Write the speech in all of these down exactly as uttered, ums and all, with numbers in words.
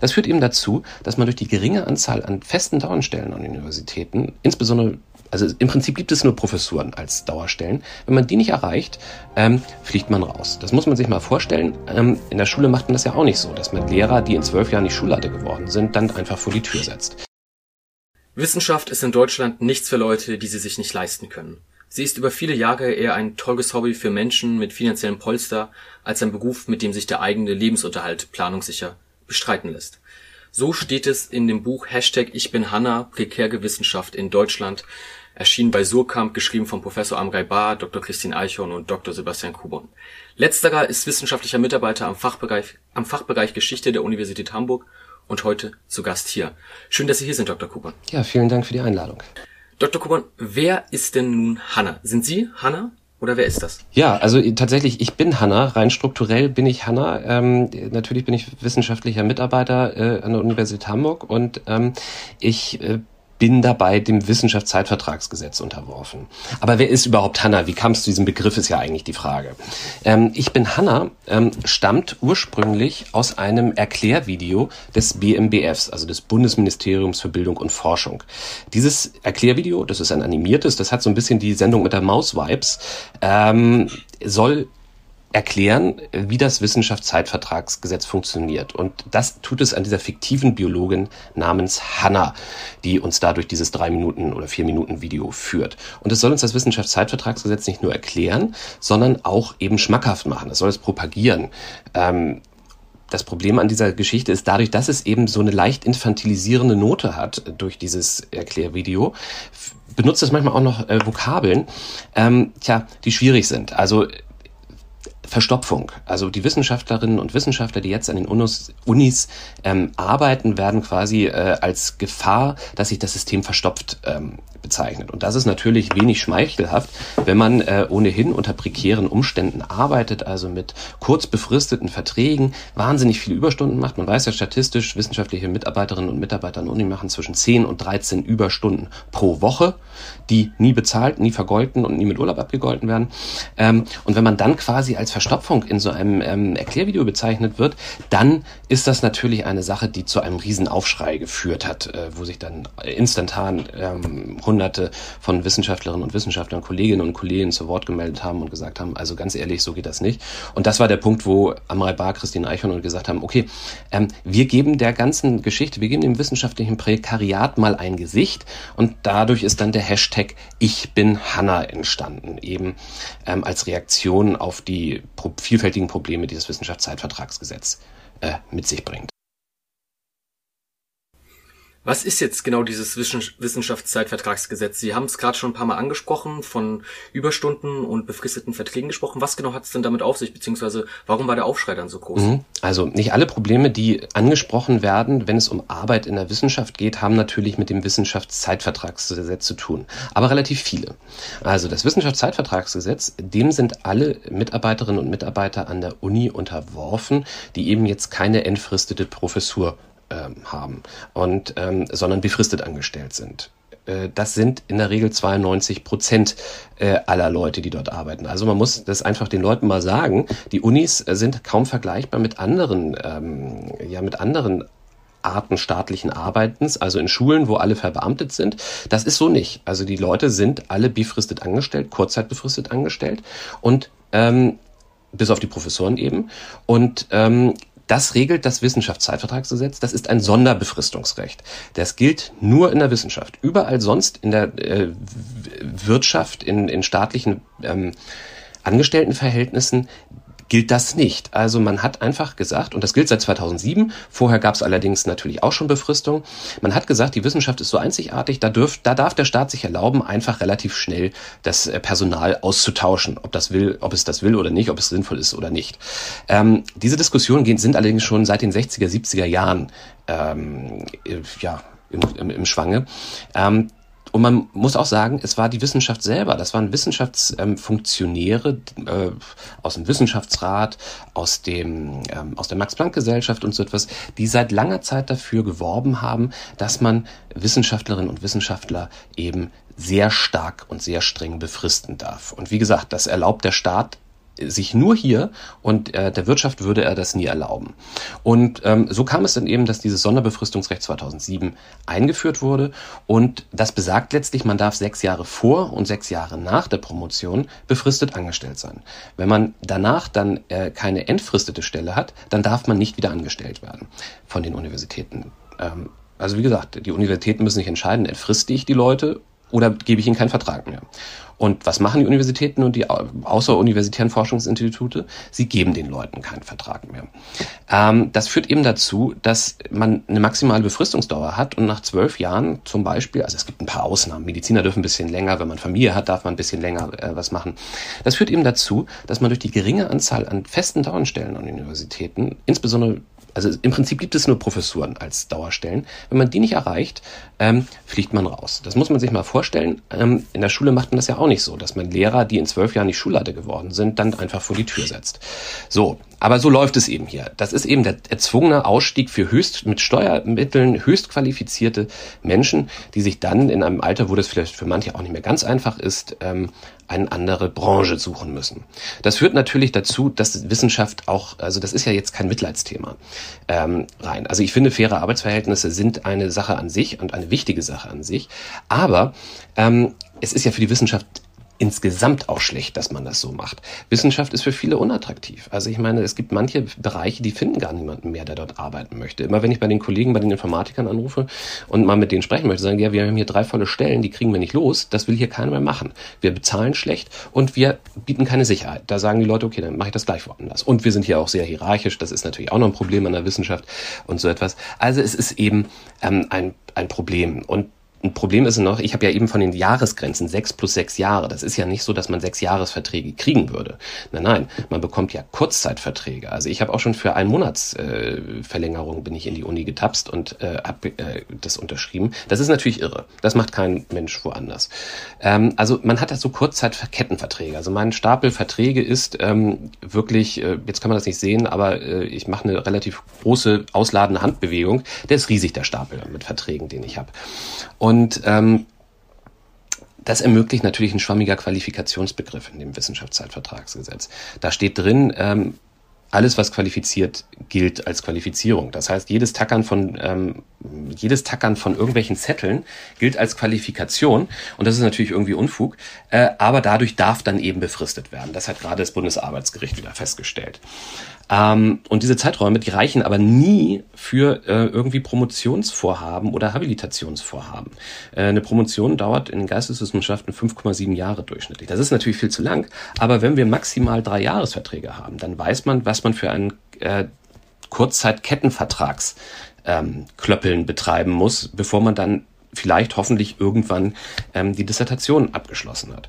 Das führt eben dazu, dass man durch die geringe Anzahl an festen Dauerstellen an Universitäten, insbesondere, also im Prinzip gibt es nur Professuren als Dauerstellen, wenn man die nicht erreicht, ähm, fliegt man raus. Das muss man sich mal vorstellen. Ähm, in der Schule macht man das ja auch nicht so, dass man Lehrer, die in zwölf Jahren nicht Schulleiter geworden sind, dann einfach vor die Tür setzt. Wissenschaft ist in Deutschland nichts für Leute, die sie sich nicht leisten können. Sie ist über viele Jahre eher ein teures Hobby für Menschen mit finanziellem Polster als ein Beruf, mit dem sich der eigene Lebensunterhalt planungssicher bestreiten lässt. So steht es in dem Buch Hashtag Ich bin Hanna, prekäre Wissenschaft in Deutschland, erschienen bei Suhrkamp, geschrieben von Professor Amgai Bar, Doktor Kristin Eichhorn und Doktor Sebastian Kubon. Letzterer ist wissenschaftlicher Mitarbeiter am Fachbereich, am Fachbereich Geschichte der Universität Hamburg und heute zu Gast hier. Schön, dass Sie hier sind, Doktor Kubon. Ja, vielen Dank für die Einladung. Doktor Kubon, wer ist denn nun Hanna? Sind Sie Hanna oder wer ist das? Ja, also tatsächlich, ich bin Hanna. Rein strukturell bin ich Hanna. Ähm, natürlich bin ich wissenschaftlicher Mitarbeiter äh, an der Universität Hamburg und ähm, ich äh, bin dabei dem Wissenschaftszeitvertragsgesetz unterworfen. Aber wer ist überhaupt Hanna? Wie kam es zu diesem Begriff, ist ja eigentlich die Frage. Ähm, ich bin Hanna ähm, stammt ursprünglich aus einem Erklärvideo des B M B Fs, also des Bundesministeriums für Bildung und Forschung. Dieses Erklärvideo, das ist ein animiertes, das hat so ein bisschen die Sendung mit der Maus-Vibes, ähm, soll erklären, wie das Wissenschaftszeitvertragsgesetz funktioniert. Und das tut es an dieser fiktiven Biologin namens Hanna, die uns da durch dieses drei Minuten oder vier Minuten Video führt. Und es soll uns das Wissenschaftszeitvertragsgesetz nicht nur erklären, sondern auch eben schmackhaft machen. Es soll es propagieren. Ähm, Das Problem an dieser Geschichte ist dadurch, dass es eben so eine leicht infantilisierende Note hat durch dieses Erklärvideo, benutzt es manchmal auch noch äh, Vokabeln, ähm, tja, die schwierig sind. Also Verstopfung. Also die Wissenschaftlerinnen und Wissenschaftler, die jetzt an den Unis, Unis ähm, arbeiten, werden quasi äh, als Gefahr, dass sich das System verstopft, ähm, bezeichnet. Und das ist natürlich wenig schmeichelhaft, wenn man äh, ohnehin unter prekären Umständen arbeitet, also mit kurz befristeten Verträgen, wahnsinnig viele Überstunden macht. Man weiß ja statistisch, wissenschaftliche Mitarbeiterinnen und Mitarbeiter an der Uni machen zwischen zehn und dreizehn Überstunden pro Woche, die nie bezahlt, nie vergolten und nie mit Urlaub abgegolten werden. Ähm, und wenn man dann quasi als Verstopfung in so einem ähm, Erklärvideo bezeichnet wird, dann ist das natürlich eine Sache, die zu einem Riesenaufschrei geführt hat, äh, wo sich dann instantan ähm, Hunderte von Wissenschaftlerinnen und Wissenschaftlern, Kolleginnen und Kollegen zu Wort gemeldet haben und gesagt haben, also ganz ehrlich, so geht das nicht. Und das war der Punkt, wo Amrei Bahr, Kristin Eichhorn und gesagt haben, okay, ähm, wir geben der ganzen Geschichte, wir geben dem wissenschaftlichen Prekariat mal ein Gesicht und dadurch ist dann der Hashtag Ich bin Hanna entstanden, eben ähm, als Reaktion auf die vielfältigen Probleme, die das Wissenschaftszeitvertragsgesetz äh, mit sich bringt. Was ist jetzt genau dieses Wissenschaftszeitvertragsgesetz? Sie haben es gerade schon ein paar Mal angesprochen, von Überstunden und befristeten Verträgen gesprochen. Was genau hat es denn damit auf sich, beziehungsweise warum war der Aufschrei dann so groß? Also nicht alle Probleme, die angesprochen werden, wenn es um Arbeit in der Wissenschaft geht, haben natürlich mit dem Wissenschaftszeitvertragsgesetz zu tun, aber relativ viele. Also das Wissenschaftszeitvertragsgesetz, dem sind alle Mitarbeiterinnen und Mitarbeiter an der Uni unterworfen, die eben jetzt keine entfristete Professur haben und ähm, sondern befristet angestellt sind. Äh, das sind in der Regel zweiundneunzig Prozent äh, aller Leute, die dort arbeiten. Also man muss das einfach den Leuten mal sagen. Die Unis sind kaum vergleichbar mit anderen, ähm, ja mit anderen Arten staatlichen Arbeitens, also in Schulen, wo alle verbeamtet sind. Das ist so nicht. Also die Leute sind alle befristet angestellt, kurzzeitbefristet angestellt und ähm, bis auf die Professoren eben und ähm, das regelt das Wissenschaftszeitvertragsgesetz. Das ist ein Sonderbefristungsrecht. Das gilt nur in der Wissenschaft. Überall sonst in der äh, Wirtschaft, in, in staatlichen ähm, Angestelltenverhältnissen gilt das nicht. Also man hat einfach gesagt, und das gilt seit zweitausendsieben, vorher gab es allerdings natürlich auch schon Befristung, man hat gesagt, die Wissenschaft ist so einzigartig, da, dürf, da darf der Staat sich erlauben, einfach relativ schnell das Personal auszutauschen, ob das will, ob es das will oder nicht, ob es sinnvoll ist oder nicht. Ähm, diese Diskussionen sind allerdings schon seit den sechziger, siebziger Jahren ähm, ja, im, im, im Schwange. Ähm, Und man muss auch sagen, es war die Wissenschaft selber. Das waren Wissenschaftsfunktionäre ähm, äh, aus dem Wissenschaftsrat, aus dem ähm, aus der Max-Planck-Gesellschaft und so etwas, die seit langer Zeit dafür geworben haben, dass man Wissenschaftlerinnen und Wissenschaftler eben sehr stark und sehr streng befristen darf. Und wie gesagt, das erlaubt der Staat sich nur hier und äh, der Wirtschaft würde er das nie erlauben. Und ähm, so kam es dann eben, dass dieses Sonderbefristungsrecht zweitausendsieben eingeführt wurde und das besagt letztlich, man darf sechs Jahre vor und sechs Jahre nach der Promotion befristet angestellt sein. Wenn man danach dann äh, keine entfristete Stelle hat, dann darf man nicht wieder angestellt werden von den Universitäten. Ähm, also wie gesagt, die Universitäten müssen sich entscheiden, entfriste ich die Leute oder gebe ich ihnen keinen Vertrag mehr. Und was machen die Universitäten und die außeruniversitären Forschungsinstitute? Sie geben den Leuten keinen Vertrag mehr. Ähm, das führt eben dazu, dass man eine maximale Befristungsdauer hat und nach zwölf Jahren zum Beispiel, also es gibt ein paar Ausnahmen, Mediziner dürfen ein bisschen länger, wenn man Familie hat, darf man ein bisschen länger äh, was machen. Das führt eben dazu, dass man durch die geringe Anzahl an festen Dauerstellen an Universitäten, insbesondere Also im Prinzip gibt es nur Professuren als Dauerstellen. Wenn man die nicht erreicht, ähm, fliegt man raus. Das muss man sich mal vorstellen. Ähm, in der Schule macht man das ja auch nicht so, dass man Lehrer, die in zwölf Jahren nicht Schulleiter geworden sind, dann einfach vor die Tür setzt. So, aber so läuft es eben hier. Das ist eben der erzwungene Ausstieg für höchst mit Steuermitteln höchst qualifizierte Menschen, die sich dann in einem Alter, wo das vielleicht für manche auch nicht mehr ganz einfach ist, ähm, eine andere Branche suchen müssen. Das führt natürlich dazu, dass Wissenschaft auch, also das ist ja jetzt kein Mitleidsthema ähm, rein. Also ich finde, faire Arbeitsverhältnisse sind eine Sache an sich und eine wichtige Sache an sich. Aber ähm, es ist ja für die Wissenschaft insgesamt auch schlecht, dass man das so macht. Wissenschaft ist für viele unattraktiv. Also ich meine, es gibt manche Bereiche, die finden gar niemanden mehr, der dort arbeiten möchte. Immer wenn ich bei den Kollegen, bei den Informatikern anrufe und mal mit denen sprechen möchte, sagen, ja, wir haben hier drei volle Stellen, die kriegen wir nicht los, das will hier keiner mehr machen. Wir bezahlen schlecht und wir bieten keine Sicherheit. Da sagen die Leute, okay, dann mache ich das gleich woanders. Und wir sind hier auch sehr hierarchisch, das ist natürlich auch noch ein Problem an der Wissenschaft und so etwas. Also es ist eben ähm, ein, ein Problem. Und ein Problem ist noch, ich habe ja eben von den Jahresgrenzen sechs plus sechs Jahre. Das ist ja nicht so, dass man sechs Jahresverträge kriegen würde. Nein, nein, man bekommt ja Kurzzeitverträge. Also ich habe auch schon für einen Monatsverlängerung äh, bin ich in die Uni getapst und äh, habe äh, das unterschrieben. Das ist natürlich irre. Das macht kein Mensch woanders. Ähm, also man hat ja so Kurzzeitkettenverträge. Also mein Stapel Verträge ist ähm, wirklich, äh, jetzt kann man das nicht sehen, aber äh, ich mache eine relativ große ausladende Handbewegung. Der ist riesig, der Stapel mit Verträgen, den ich habe. Und ähm, das ermöglicht natürlich ein schwammiger Qualifikationsbegriff in dem Wissenschaftszeitvertragsgesetz. Da steht drin, ähm, alles, was qualifiziert, gilt als Qualifizierung. Das heißt, jedes Tackern von ähm, jedes Tackern von irgendwelchen Zetteln gilt als Qualifikation. Und das ist natürlich irgendwie Unfug. Äh, aber dadurch darf dann eben befristet werden. Das hat gerade das Bundesarbeitsgericht wieder festgestellt. Ähm, und diese Zeiträume, die reichen aber nie für äh, irgendwie Promotionsvorhaben oder Habilitationsvorhaben. Äh, eine Promotion dauert in den Geisteswissenschaften fünf Komma sieben Jahre durchschnittlich. Das ist natürlich viel zu lang, aber wenn wir maximal drei Jahresverträge haben, dann weiß man, was man für einen äh, Kurzzeitkettenvertrags ähm, Klöppeln betreiben muss, bevor man dann vielleicht hoffentlich irgendwann ähm, die Dissertation abgeschlossen hat.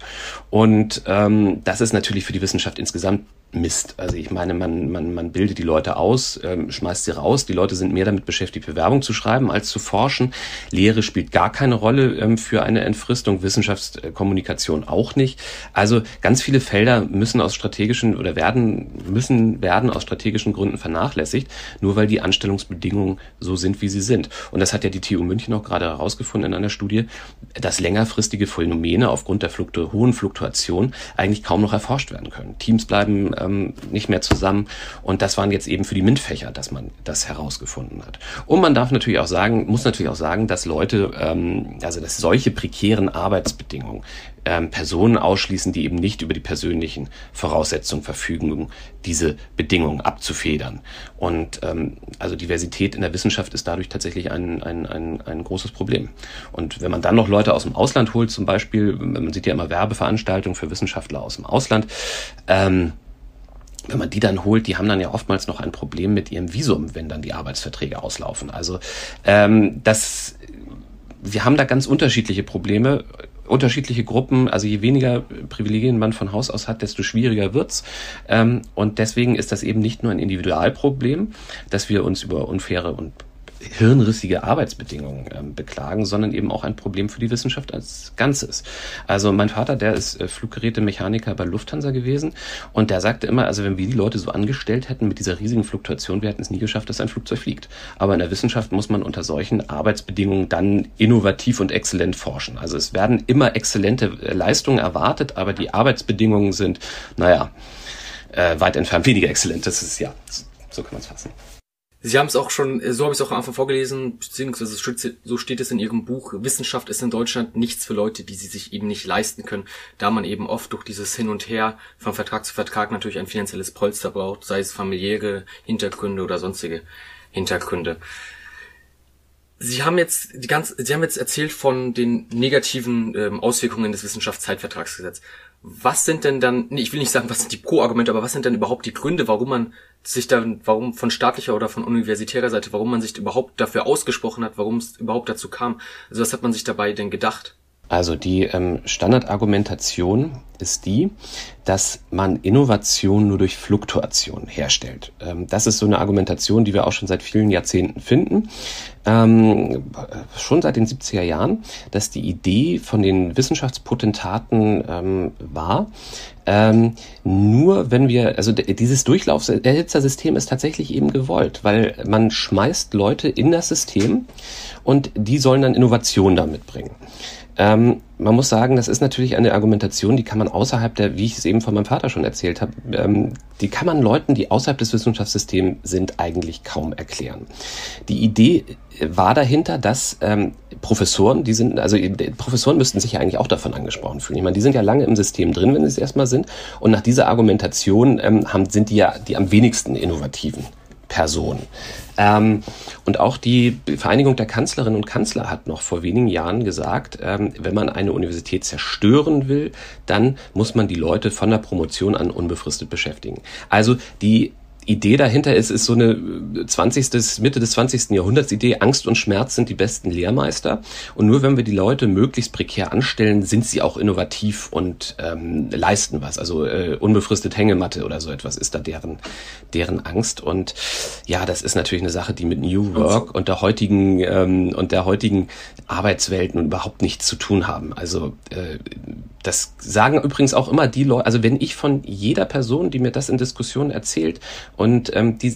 Und ähm, das ist natürlich für die Wissenschaft insgesamt Mist. Also ich meine, man man man bildet die Leute aus, ähm, schmeißt sie raus. Die Leute sind mehr damit beschäftigt, Bewerbung zu schreiben, als zu forschen. Lehre spielt gar keine Rolle ähm, für eine Entfristung, Wissenschaftskommunikation auch nicht. Also ganz viele Felder müssen aus strategischen oder werden müssen werden aus strategischen Gründen vernachlässigt, nur weil die Anstellungsbedingungen so sind, wie sie sind. Und das hat ja die T U München auch gerade herausgefunden in einer Studie, dass längerfristige Phänomene aufgrund der Fluktu- hohen Fluktuation eigentlich kaum noch erforscht werden können. Teams bleiben Ähm, nicht mehr zusammen. Und das waren jetzt eben für die MINT-Fächer, dass man das herausgefunden hat. Und man darf natürlich auch sagen, muss natürlich auch sagen, dass Leute, ähm, also dass solche prekären Arbeitsbedingungen ähm, Personen ausschließen, die eben nicht über die persönlichen Voraussetzungen verfügen, um diese Bedingungen abzufedern. Und ähm, also Diversität in der Wissenschaft ist dadurch tatsächlich ein, ein, ein, ein großes Problem. Und wenn man dann noch Leute aus dem Ausland holt, zum Beispiel, man sieht ja immer Werbeveranstaltungen für Wissenschaftler aus dem Ausland, ähm, wenn man die dann holt, die haben dann ja oftmals noch ein Problem mit ihrem Visum, wenn dann die Arbeitsverträge auslaufen. Also ähm, das, wir haben da ganz unterschiedliche Probleme, unterschiedliche Gruppen. Also je weniger Privilegien man von Haus aus hat, desto schwieriger wird's. Ähm, und deswegen ist das eben nicht nur ein Individualproblem, dass wir uns über unfaire und hirnrissige Arbeitsbedingungen ähm, beklagen, sondern eben auch ein Problem für die Wissenschaft als Ganzes. Also mein Vater, der ist äh, Fluggerätemechaniker bei Lufthansa gewesen und der sagte immer, also wenn wir die Leute so angestellt hätten mit dieser riesigen Fluktuation, wir hätten es nie geschafft, dass ein Flugzeug fliegt. Aber in der Wissenschaft muss man unter solchen Arbeitsbedingungen dann innovativ und exzellent forschen. Also es werden immer exzellente Leistungen erwartet, aber die Arbeitsbedingungen sind, naja, äh, weit entfernt weniger exzellent. Das ist ja, so kann man es fassen. Sie haben es auch schon, so habe ich es auch am Anfang vorgelesen, beziehungsweise so steht es in Ihrem Buch, Wissenschaft ist in Deutschland nichts für Leute, die sie sich eben nicht leisten können, da man eben oft durch dieses Hin und Her von Vertrag zu Vertrag natürlich ein finanzielles Polster braucht, sei es familiäre Hintergründe oder sonstige Hintergründe. Sie haben jetzt die ganz, Sie haben jetzt erzählt von den negativen ähm, Auswirkungen des Wissenschaftszeitvertragsgesetzes. Was sind denn dann, nee, ich will nicht sagen, was sind die Pro-Argumente, aber was sind denn überhaupt die Gründe, warum man sich dann, warum von staatlicher oder von universitärer Seite, warum man sich überhaupt dafür ausgesprochen hat, warum es überhaupt dazu kam? Also was hat man sich dabei denn gedacht? Also die ähm, Standardargumentation ist die, dass man Innovation nur durch Fluktuation herstellt. Ähm, das ist so eine Argumentation, die wir auch schon seit vielen Jahrzehnten finden, ähm, schon seit den siebziger Jahren, dass die Idee von den Wissenschaftspotentaten ähm, war, ähm, nur wenn wir, also d- dieses Durchlaufserhitzersystem ist tatsächlich eben gewollt, weil man schmeißt Leute in das System und die sollen dann Innovation damit bringen. Ähm, man muss sagen, das ist natürlich eine Argumentation, die kann man außerhalb der, wie ich es eben von meinem Vater schon erzählt habe, ähm, die kann man Leuten, die außerhalb des Wissenschaftssystems sind, eigentlich kaum erklären. Die Idee war dahinter, dass ähm, Professoren, die sind, also äh, Professoren müssten sich ja eigentlich auch davon angesprochen fühlen. Ich meine, die sind ja lange im System drin, wenn sie es erstmal sind. Und nach dieser Argumentation ähm, haben, sind die ja die am wenigsten innovativen Personen. Ähm, und auch die Vereinigung der Kanzlerinnen und Kanzler hat noch vor wenigen Jahren gesagt, ähm, wenn man eine Universität zerstören will, dann muss man die Leute von der Promotion an unbefristet beschäftigen. Also die Idee dahinter ist, ist so eine zwanzigste Mitte des zwanzigsten Jahrhunderts Idee, Angst und Schmerz sind die besten Lehrmeister. Und nur wenn wir die Leute möglichst prekär anstellen, sind sie auch innovativ und ähm, leisten was. Also äh, unbefristet Hängematte oder so etwas ist da deren deren Angst. Und ja, das ist natürlich eine Sache, die mit New Work und der heutigen ähm, und der heutigen Arbeitswelt nun überhaupt nichts zu tun haben. Also äh, das sagen übrigens auch immer die Leute, also wenn ich von jeder Person, die mir das in Diskussionen erzählt und ähm, die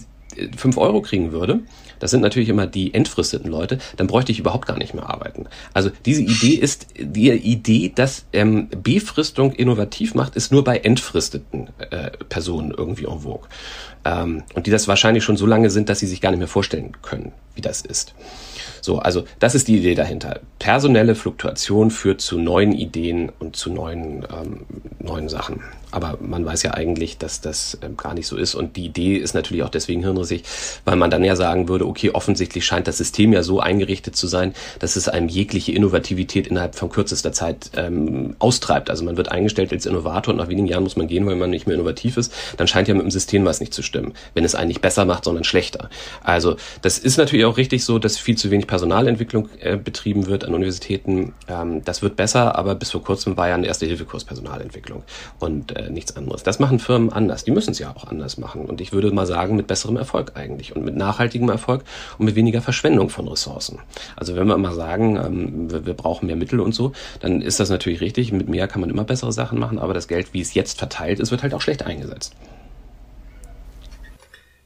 fünf Euro kriegen würde, das sind natürlich immer die entfristeten Leute, dann bräuchte ich überhaupt gar nicht mehr arbeiten. Also diese Idee ist, die Idee, dass ähm, Befristung innovativ macht, ist nur bei entfristeten äh, Personen irgendwie en vogue. Ähm, und die das wahrscheinlich schon so lange sind, dass sie sich gar nicht mehr vorstellen können, wie das ist. So, also das ist die Idee dahinter. Personelle Fluktuation führt zu neuen Ideen und zu neuen, ähm, neuen Sachen. Aber man weiß ja eigentlich, dass das ähm, gar nicht so ist. Und die Idee ist natürlich auch deswegen hirnrissig, weil man dann ja sagen würde, okay, offensichtlich scheint das System ja so eingerichtet zu sein, dass es einem jegliche Innovativität innerhalb von kürzester Zeit ähm, austreibt. Also man wird eingestellt als Innovator und nach wenigen Jahren muss man gehen, weil man nicht mehr innovativ ist. Dann scheint ja mit dem System was nicht zu stimmen, wenn es einen nicht besser macht, sondern schlechter. Also das ist natürlich auch richtig so, dass viel zu wenig Personalentwicklung äh, betrieben wird an Universitäten. Ähm, das wird besser, aber bis vor kurzem war ja ein Erste-Hilfe-Kurs Personalentwicklung und äh, nichts anderes. Das machen Firmen anders. Die müssen es ja auch anders machen. Und ich würde mal sagen, mit besserem Erfolg eigentlich und mit nachhaltigem Erfolg und mit weniger Verschwendung von Ressourcen. Also wenn wir mal sagen, ähm, wir, wir brauchen mehr Mittel und so, dann ist das natürlich richtig. Mit mehr kann man immer bessere Sachen machen, aber das Geld, wie es jetzt verteilt ist, wird halt auch schlecht eingesetzt.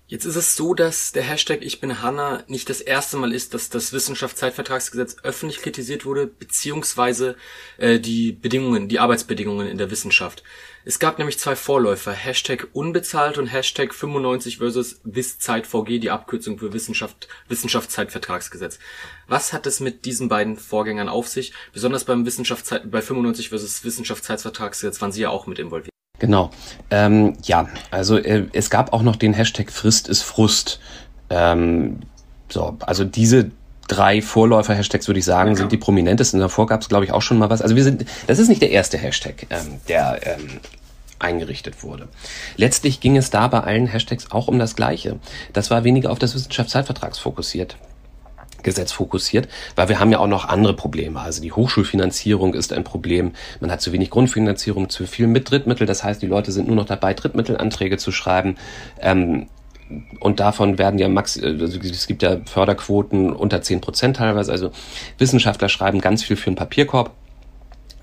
Jetzt ist es so, dass der Hashtag Ich bin Hanna nicht das erste Mal ist, dass das Wissenschaftszeitvertragsgesetz öffentlich kritisiert wurde, beziehungsweise äh, die Bedingungen, die Arbeitsbedingungen in der Wissenschaft. Es gab nämlich zwei Vorläufer, Hashtag unbezahlt und Hashtag fünfundneunzig versus WissZeitVG, die Abkürzung für Wissenschaft, Wissenschaftszeitvertragsgesetz. Was hat es mit diesen beiden Vorgängern auf sich? Besonders beim Wissenschaftszeit, bei fünfundneunzig versus Wissenschaftszeitvertragsgesetz waren Sie ja auch mit involviert. Genau, ähm, ja, also äh, es gab auch noch den Hashtag Frist ist Frust. Ähm, so, also diese drei Vorläufer-Hashtags, würde ich sagen, sind die prominentesten. Davor gab es, glaube ich, auch schon mal was. Also wir sind, das ist nicht der erste Hashtag, ähm, der ähm, eingerichtet wurde. Letztlich ging es da bei allen Hashtags auch um das Gleiche. Das war weniger auf das Wissenschaftszeitvertrags fokussiert. Gesetz fokussiert, weil wir haben ja auch noch andere Probleme. Also die Hochschulfinanzierung ist ein Problem. Man hat zu wenig Grundfinanzierung, zu viel mit Drittmittel. Das heißt, die Leute sind nur noch dabei, Drittmittelanträge zu schreiben. Ähm, und davon werden ja max, also es gibt ja Förderquoten unter zehn Prozent teilweise. Also Wissenschaftler schreiben ganz viel für einen Papierkorb.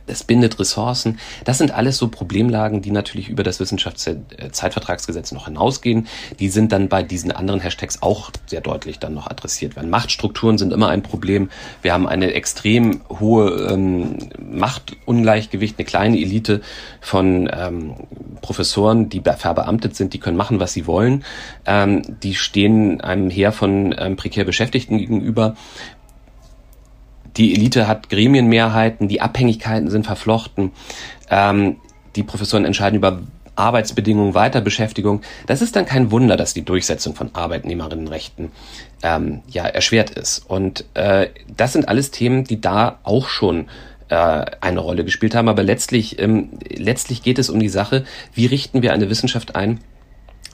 es bindet Ressourcen. Das sind alles so Problemlagen, die natürlich über das Wissenschaftszeitvertragsgesetz noch hinausgehen. Die sind dann bei diesen anderen Hashtags auch sehr deutlich dann noch adressiert werden. Machtstrukturen sind immer ein Problem. Wir haben eine extrem hohe ähm, Machtungleichgewicht, eine kleine Elite von ähm, Professoren, die verbeamtet sind, die können machen, was sie wollen. Ähm, die stehen einem Heer von ähm, prekär Beschäftigten gegenüber. Die Elite hat Gremienmehrheiten, die Abhängigkeiten sind verflochten, ähm, die Professoren entscheiden über Arbeitsbedingungen, Weiterbeschäftigung. Das ist dann kein Wunder, dass die Durchsetzung von Arbeitnehmerinnenrechten ähm, ja erschwert ist. Und äh, das sind alles Themen, die da auch schon äh, eine Rolle gespielt haben. Aber letztlich, ähm, letztlich geht es um die Sache, wie richten wir eine Wissenschaft ein,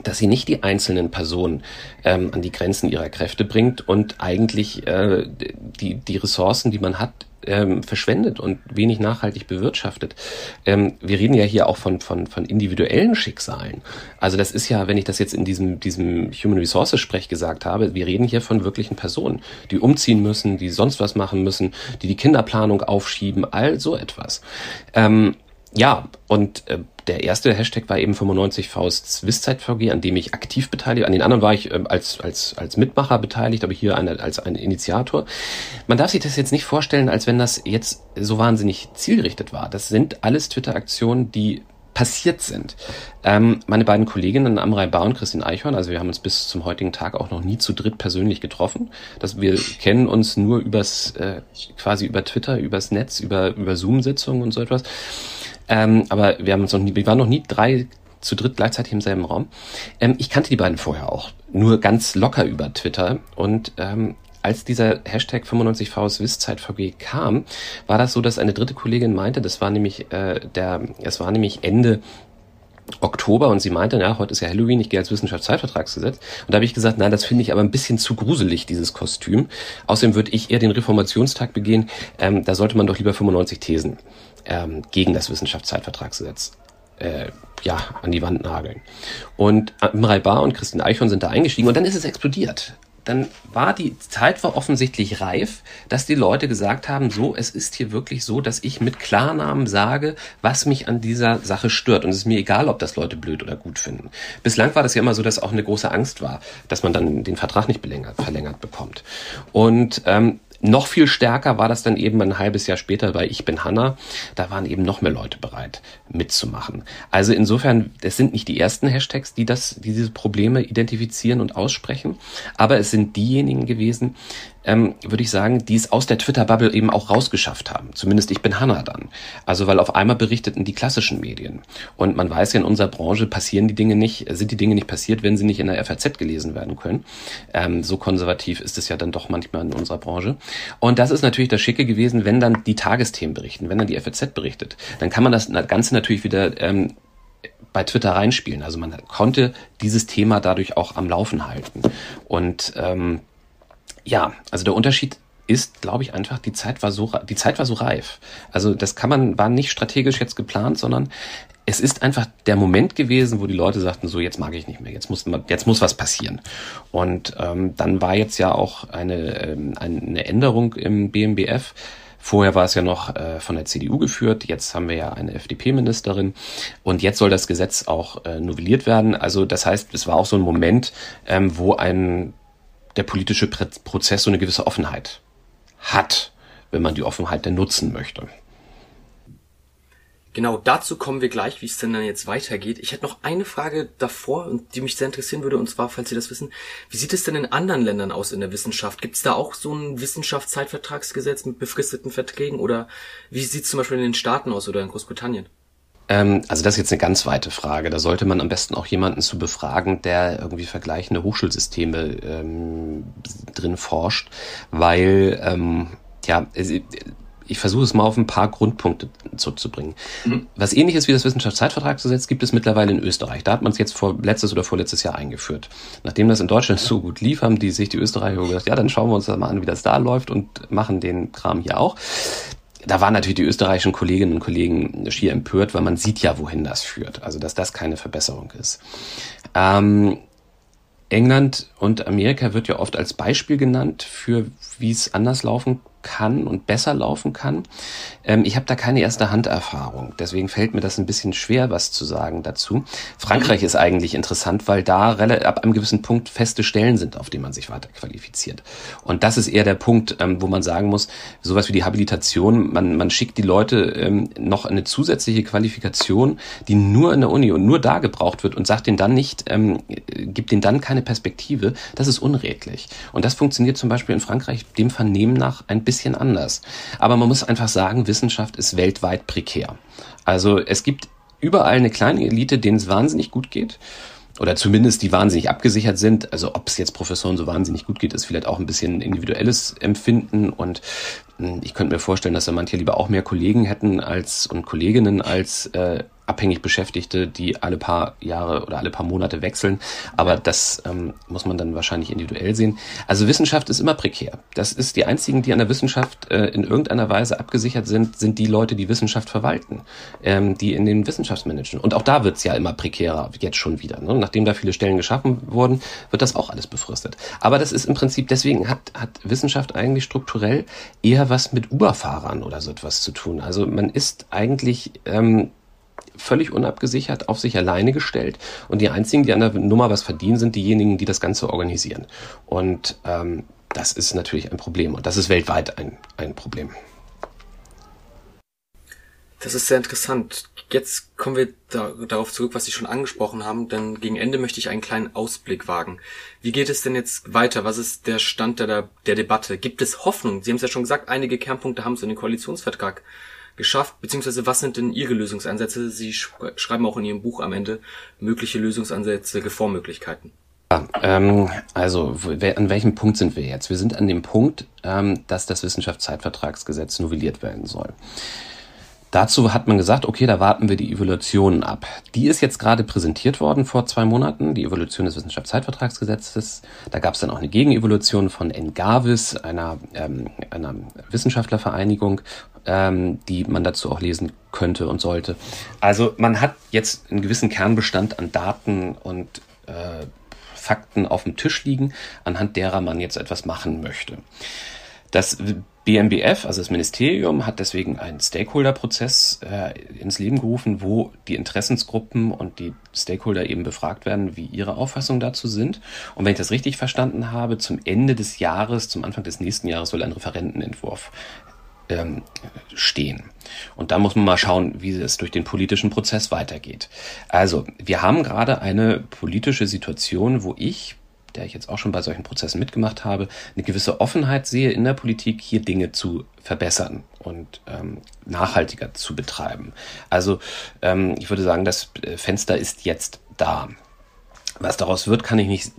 dass sie nicht die einzelnen Personen ähm, an die Grenzen ihrer Kräfte bringt und eigentlich äh, die, die Ressourcen, die man hat, ähm, verschwendet und wenig nachhaltig bewirtschaftet. Ähm, wir reden ja hier auch von, von, von individuellen Schicksalen. Also das ist ja, wenn ich das jetzt in diesem, diesem Human Resources-Sprech gesagt habe, wir reden hier von wirklichen Personen, die umziehen müssen, die sonst was machen müssen, die die Kinderplanung aufschieben, all so etwas. Ähm, ja, und äh, der erste Hashtag war eben fünfundneunzig Faust WissZeitVG, an dem ich aktiv beteiligt. An den anderen war ich äh, als als als Mitmacher beteiligt, aber hier eine, als ein Initiator. Man darf sich das jetzt nicht vorstellen, als wenn das jetzt so wahnsinnig zielgerichtet war. Das sind alles Twitter-Aktionen, die passiert sind. Ähm, meine beiden Kolleginnen, Amrei Bahr und Kristin Eichhorn, also wir haben uns bis zum heutigen Tag auch noch nie zu dritt persönlich getroffen. Das, wir kennen uns nur übers äh, quasi über Twitter, übers Netz, über über Zoom-Sitzungen und so etwas. Ähm, aber wir haben uns noch nie, wir waren noch nie drei zu dritt gleichzeitig im selben Raum. Ähm, ich kannte die beiden vorher auch, nur ganz locker über Twitter. Und ähm, als dieser Hashtag fünfundneunzig Faust WissZeitVG kam, war das so, dass eine dritte Kollegin meinte, das war nämlich äh, der, es war nämlich Ende Oktober und sie meinte, ja, heute ist ja Halloween, ich gehe als Wissenschaftszeitvertragsgesetz. Und da habe ich gesagt, nein, das finde ich aber ein bisschen zu gruselig, dieses Kostüm. Außerdem würde ich eher den Reformationstag begehen. Ähm, da sollte man doch lieber fünfundneunzig Thesen ähm, gegen das Wissenschaftszeitvertragsgesetz äh, ja, an die Wand nageln. Und Amrei Bahr und Kristin Eichhorn sind da eingestiegen und dann ist es explodiert. Dann war die Zeit war offensichtlich reif, dass die Leute gesagt haben, so, es ist hier wirklich so, dass ich mit Klarnamen sage, was mich an dieser Sache stört. Und es ist mir egal, ob das Leute blöd oder gut finden. Bislang war das ja immer so, dass auch eine große Angst war, dass man dann den Vertrag nicht verlängert bekommt. Und ähm, noch viel stärker war das dann eben ein halbes Jahr später bei Ich bin Hanna. Da waren eben noch mehr Leute bereit, mitzumachen. Also insofern, es sind nicht die ersten Hashtags, die das, die diese Probleme identifizieren und aussprechen. Aber es sind diejenigen gewesen, ähm, würde ich sagen, die es aus der Twitter-Bubble eben auch rausgeschafft haben. Zumindest Ich bin Hanna dann. Also weil auf einmal berichteten die klassischen Medien. Und man weiß ja, in unserer Branche passieren die Dinge nicht, sind die Dinge nicht passiert, wenn sie nicht in der F A Z gelesen werden können. Ähm, so konservativ ist es ja dann doch manchmal in unserer Branche. Und das ist natürlich das Schicke gewesen, wenn dann die Tagesthemen berichten, wenn dann die F A Z berichtet, dann kann man das Ganze natürlich wieder ähm, bei Twitter reinspielen. Also man konnte dieses Thema dadurch auch am Laufen halten. Und ähm, ja, also der Unterschied ist, glaube ich, einfach, die Zeit war so, die Zeit war so reif. Also das kann man, war nicht strategisch jetzt geplant, sondern es ist einfach der Moment gewesen, wo die Leute sagten, so, jetzt mag ich nicht mehr, jetzt muss, jetzt muss was passieren. Und ähm, dann war jetzt ja auch eine, ähm, eine Änderung im B M B F. Vorher war es ja noch äh, von der C D U geführt, jetzt haben wir ja eine F D P-Ministerin und jetzt soll das Gesetz auch äh, novelliert werden. Also das heißt, es war auch so ein Moment, ähm, wo ein, der politische Prozess so eine gewisse Offenheit hat, wenn man die Offenheit denn nutzen möchte. Genau, dazu kommen wir gleich, wie es denn dann jetzt weitergeht. Ich hätte noch eine Frage davor, und die mich sehr interessieren würde, und zwar, falls Sie das wissen, wie sieht es denn in anderen Ländern aus in der Wissenschaft? Gibt es da auch so ein Wissenschaftszeitvertragsgesetz mit befristeten Verträgen? Oder wie sieht es zum Beispiel in den Staaten aus oder in Großbritannien? Ähm, also das ist jetzt eine ganz weite Frage. Da sollte man am besten auch jemanden zu befragen, der irgendwie vergleichende Hochschulsysteme ähm, drin forscht, weil, ähm, ja... Äh, ich versuche es mal auf ein paar Grundpunkte zurückzubringen. Mhm. Was ähnliches wie das Wissenschaftszeitvertragsgesetz gibt es mittlerweile in Österreich. Da hat man es jetzt vor letztes oder vorletztes Jahr eingeführt. Nachdem das in Deutschland so gut lief, haben die sich die Österreicher gesagt, ja, dann schauen wir uns das mal an, wie das da läuft und machen den Kram hier auch. Da waren natürlich die österreichischen Kolleginnen und Kollegen schier empört, weil man sieht ja, wohin das führt. Also, dass das keine Verbesserung ist. Ähm, England und Amerika wird ja oft als Beispiel genannt für, wie es anders laufen kann und besser laufen kann. Ähm, ich habe da keine erste Hand-Erfahrung. Deswegen fällt mir das ein bisschen schwer, was zu sagen dazu. Frankreich ist eigentlich interessant, weil da ab einem gewissen Punkt feste Stellen sind, auf denen man sich weiter qualifiziert. Und das ist eher der Punkt, ähm, wo man sagen muss, sowas wie die Habilitation, man, man schickt die Leute ähm, noch eine zusätzliche Qualifikation, die nur in der Uni und nur da gebraucht wird und sagt denen dann nicht, ähm, gibt denen dann keine Perspektive. Das ist unredlich. Und das funktioniert zum Beispiel in Frankreich dem Vernehmen nach ein bisschen anders. Aber man muss einfach sagen, Wissenschaft ist weltweit prekär. Also es gibt überall eine kleine Elite, denen es wahnsinnig gut geht. Oder zumindest die wahnsinnig abgesichert sind. Also ob es jetzt Professoren so wahnsinnig gut geht, ist vielleicht auch ein bisschen individuelles Empfinden. Und ich könnte mir vorstellen, dass da manche lieber auch mehr Kollegen hätten als und Kolleginnen als äh, abhängig Beschäftigte, die alle paar Jahre oder alle paar Monate wechseln. Aber das ähm, muss man dann wahrscheinlich individuell sehen. Also Wissenschaft ist immer prekär. Das ist die einzigen, die an der Wissenschaft äh, in irgendeiner Weise abgesichert sind, sind die Leute, die Wissenschaft verwalten, ähm, die in den Wissenschaftsmanagen. Und auch da wird's ja immer prekärer, jetzt schon wieder. Ne? Nachdem da viele Stellen geschaffen wurden, wird das auch alles befristet. Aber das ist im Prinzip, deswegen hat, hat Wissenschaft eigentlich strukturell eher was mit Uber-Fahrern oder so etwas zu tun. Also man ist eigentlich ähm, völlig unabgesichert auf sich alleine gestellt. Und die einzigen, die an der Nummer was verdienen, sind diejenigen, die das Ganze organisieren. Und ähm, das ist natürlich ein Problem. Und das ist weltweit ein, ein Problem. Das ist sehr interessant. Jetzt kommen wir da, darauf zurück, was Sie schon angesprochen haben, denn gegen Ende möchte ich einen kleinen Ausblick wagen. Wie geht es denn jetzt weiter? Was ist der Stand der, der Debatte? Gibt es Hoffnung? Sie haben es ja schon gesagt, einige Kernpunkte haben es in den Koalitionsvertrag geschafft, beziehungsweise was sind denn Ihre Lösungsansätze? Sie schreiben auch in Ihrem Buch am Ende mögliche Lösungsansätze, Reformmöglichkeiten. Ja, ähm, also wer, an welchem Punkt sind wir jetzt? Wir sind an dem Punkt, ähm, dass das Wissenschaftszeitvertragsgesetz novelliert werden soll. Dazu hat man gesagt, okay, da warten wir die Evaluation ab. Die ist jetzt gerade präsentiert worden vor zwei Monaten, die Evaluation des Wissenschaftszeitvertragsgesetzes. Da gab es dann auch eine Gegenevaluation von NGAWiss, einer, ähm, einer Wissenschaftlervereinigung, ähm, die man dazu auch lesen könnte und sollte. Also man hat jetzt einen gewissen Kernbestand an Daten und äh, Fakten auf dem Tisch liegen, anhand derer man jetzt etwas machen möchte. Das B M B F, also das Ministerium, hat deswegen einen Stakeholder-Prozess äh, ins Leben gerufen, wo die Interessensgruppen und die Stakeholder eben befragt werden, wie ihre Auffassung dazu sind. Und wenn ich das richtig verstanden habe, zum Ende des Jahres, zum Anfang des nächsten Jahres soll ein Referentenentwurf ähm, stehen. Und da muss man mal schauen, wie es durch den politischen Prozess weitergeht. Also, wir haben gerade eine politische Situation, wo ich, der ich jetzt auch schon bei solchen Prozessen mitgemacht habe, eine gewisse Offenheit sehe in der Politik, hier Dinge zu verbessern und ähm, nachhaltiger zu betreiben. Also ähm, ich würde sagen, das Fenster ist jetzt da. Was daraus wird, kann ich nicht,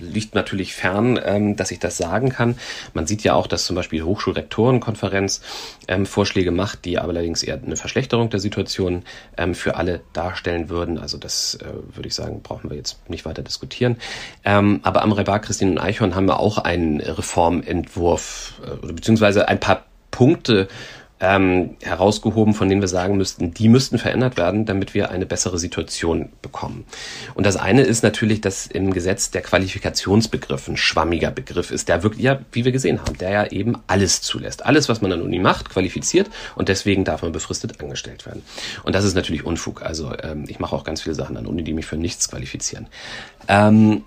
liegt natürlich fern, ähm, dass ich das sagen kann. Man sieht ja auch, dass zum Beispiel die Hochschulrektorenkonferenz ähm, Vorschläge macht, die aber allerdings eher eine Verschlechterung der Situation ähm, für alle darstellen würden. Also das äh, würde ich sagen, brauchen wir jetzt nicht weiter diskutieren. Ähm, aber Amrei Bahr, Kristin Eichhorn haben wir auch einen Reformentwurf äh, beziehungsweise ein paar Punkte Ähm, herausgehoben, von denen wir sagen müssten, die müssten verändert werden, damit wir eine bessere Situation bekommen. Und das eine ist natürlich, dass im Gesetz der Qualifikationsbegriff ein schwammiger Begriff ist, der wirklich, ja, wie wir gesehen haben, der ja eben alles zulässt. Alles, was man an der Uni macht, qualifiziert und deswegen darf man befristet angestellt werden. Und das ist natürlich Unfug. Also ähm, ich mache auch ganz viele Sachen an der Uni, die mich für nichts qualifizieren. Ähm,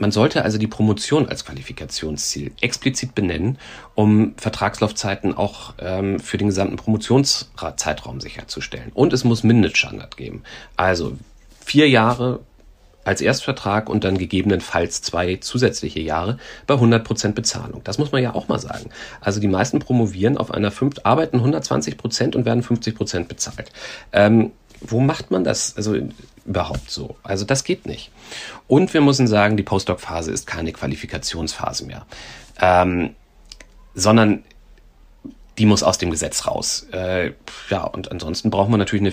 Man sollte also die Promotion als Qualifikationsziel explizit benennen, um Vertragslaufzeiten auch ähm, für den gesamten Promotionszeitraum sicherzustellen. Und es muss Mindeststandard geben. Also vier Jahre als Erstvertrag und dann gegebenenfalls zwei zusätzliche Jahre bei hundert Prozent Bezahlung. Das muss man ja auch mal sagen. Also die meisten promovieren auf einer fünf, arbeiten hundertzwanzig Prozent und werden fünfzig Prozent bezahlt. Ähm, wo macht man das? Also überhaupt so. Also das geht nicht. Und wir müssen sagen, die Postdoc-Phase ist keine Qualifikationsphase mehr, ähm, sondern die muss aus dem Gesetz raus. Äh, ja, und ansonsten braucht man natürlich eine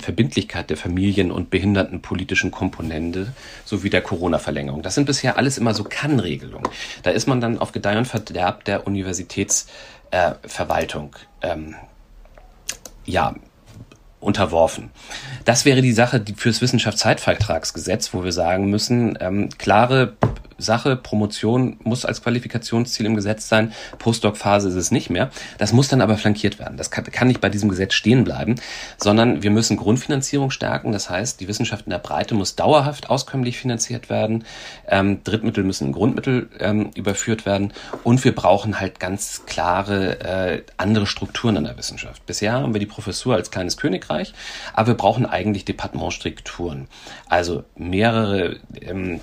Verbindlichkeit der Familien- und behindertenpolitischen Komponente sowie der Corona-Verlängerung. Das sind bisher alles immer so Kann-Regelungen. Da ist man dann auf Gedeih und Verderb der Universitätsverwaltung äh, ähm, ja, unterworfen. Das wäre die Sache fürs Wissenschaftszeitvertragsgesetz, wo wir sagen müssen, ähm, klare Sache. Promotion muss als Qualifikationsziel im Gesetz sein. Postdoc-Phase ist es nicht mehr. Das muss dann aber flankiert werden. Das kann, kann nicht bei diesem Gesetz stehen bleiben, sondern wir müssen Grundfinanzierung stärken. Das heißt, die Wissenschaft in der Breite muss dauerhaft auskömmlich finanziert werden. Ähm, Drittmittel müssen in Grundmittel ähm, überführt werden. Und wir brauchen halt ganz klare äh, andere Strukturen in der Wissenschaft. Bisher haben wir die Professur als kleines Königreich, aber wir brauchen eigentlich Departementstrukturen. Also mehrere ähm,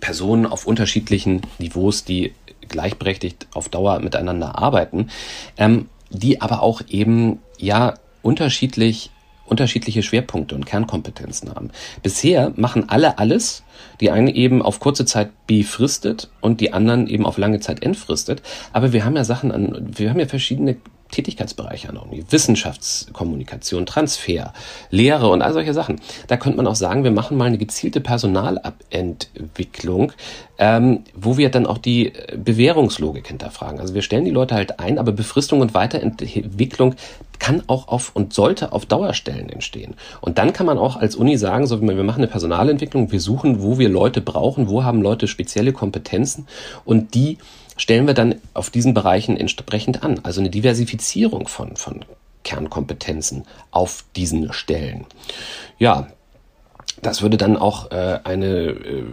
Personen auf unterschiedlichen Niveaus, die gleichberechtigt auf Dauer miteinander arbeiten, ähm, die aber auch eben ja unterschiedlich unterschiedliche Schwerpunkte und Kernkompetenzen haben. Bisher machen alle alles, die einen eben auf kurze Zeit befristet und die anderen eben auf lange Zeit entfristet. Aber wir haben ja Sachen an, wir haben ja verschiedene Tätigkeitsbereiche an der Uni, Wissenschaftskommunikation, Transfer, Lehre und all solche Sachen. Da könnte man auch sagen, wir machen mal eine gezielte Personalentwicklung, ähm, wo wir dann auch die Bewährungslogik hinterfragen. Also wir stellen die Leute halt ein, aber Befristung und Weiterentwicklung kann auch auf und sollte auf Dauerstellen entstehen. Und dann kann man auch als Uni sagen, so, wir machen eine Personalentwicklung, wir suchen, wo wir Leute brauchen, wo haben Leute spezielle Kompetenzen und die stellen wir dann auf diesen Bereichen entsprechend an. Also eine Diversifizierung von, von Kernkompetenzen auf diesen Stellen. Ja, das würde dann auch äh, eine äh,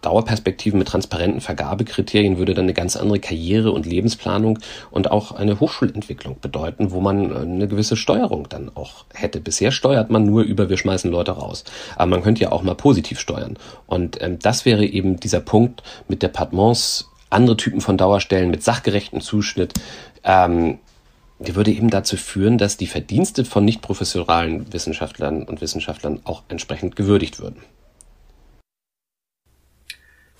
Dauerperspektive mit transparenten Vergabekriterien würde dann eine ganz andere Karriere- und Lebensplanung und auch eine Hochschulentwicklung bedeuten, wo man äh, eine gewisse Steuerung dann auch hätte. Bisher steuert man nur über, wir schmeißen Leute raus. Aber man könnte ja auch mal positiv steuern. Und ähm, das wäre eben dieser Punkt mit Departements, andere Typen von Dauerstellen mit sachgerechtem Zuschnitt, ähm, die würde eben dazu führen, dass die Verdienste von nicht-professoralen Wissenschaftlern und Wissenschaftlern auch entsprechend gewürdigt würden.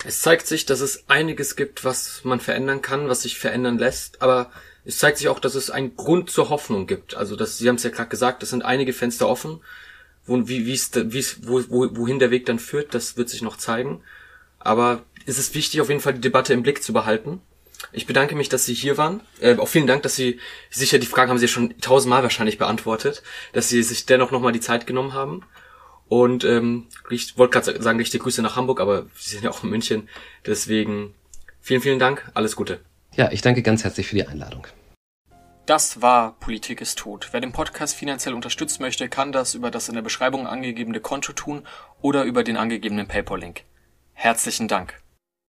Es zeigt sich, dass es einiges gibt, was man verändern kann, was sich verändern lässt, aber es zeigt sich auch, dass es einen Grund zur Hoffnung gibt. Also das, Sie haben es ja gerade gesagt, es sind einige Fenster offen, wo, wie, wie's, wie's, wo, wo, wohin der Weg dann führt, das wird sich noch zeigen. Aber es ist wichtig, auf jeden Fall die Debatte im Blick zu behalten. Ich bedanke mich, dass Sie hier waren. Äh, auch vielen Dank, dass Sie, sicher die Fragen haben Sie ja schon tausendmal wahrscheinlich beantwortet, dass Sie sich dennoch nochmal die Zeit genommen haben. Und ähm, ich wollte gerade sagen, richtige Grüße nach Hamburg, aber Sie sind ja auch in München. Deswegen vielen, vielen Dank. Alles Gute. Ja, ich danke ganz herzlich für die Einladung. Das war Politik ist tot. Wer den Podcast finanziell unterstützen möchte, kann das über das in der Beschreibung angegebene Konto tun oder über den angegebenen PayPal-Link. Herzlichen Dank.